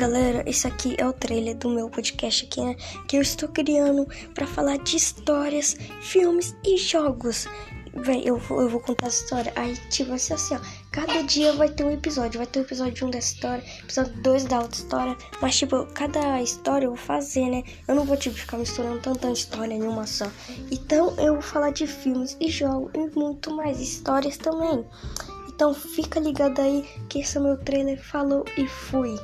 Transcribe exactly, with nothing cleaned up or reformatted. Galera, isso aqui é o trailer do meu podcast aqui, né? Que eu estou criando pra falar de histórias, filmes e jogos. Véi, eu vou, eu vou contar essa história. Aí, tipo, vai ser assim, ó. Cada dia vai ter um episódio. Vai ter o episódio um dessa história, episódio dois da outra história. Mas, tipo, cada história eu vou fazer, né? Eu não vou, tipo, ficar misturando tanta história em uma só. Então, eu vou falar de filmes e jogos e muito mais histórias também. Então, fica ligado aí que esse é o meu trailer. Falou e fui!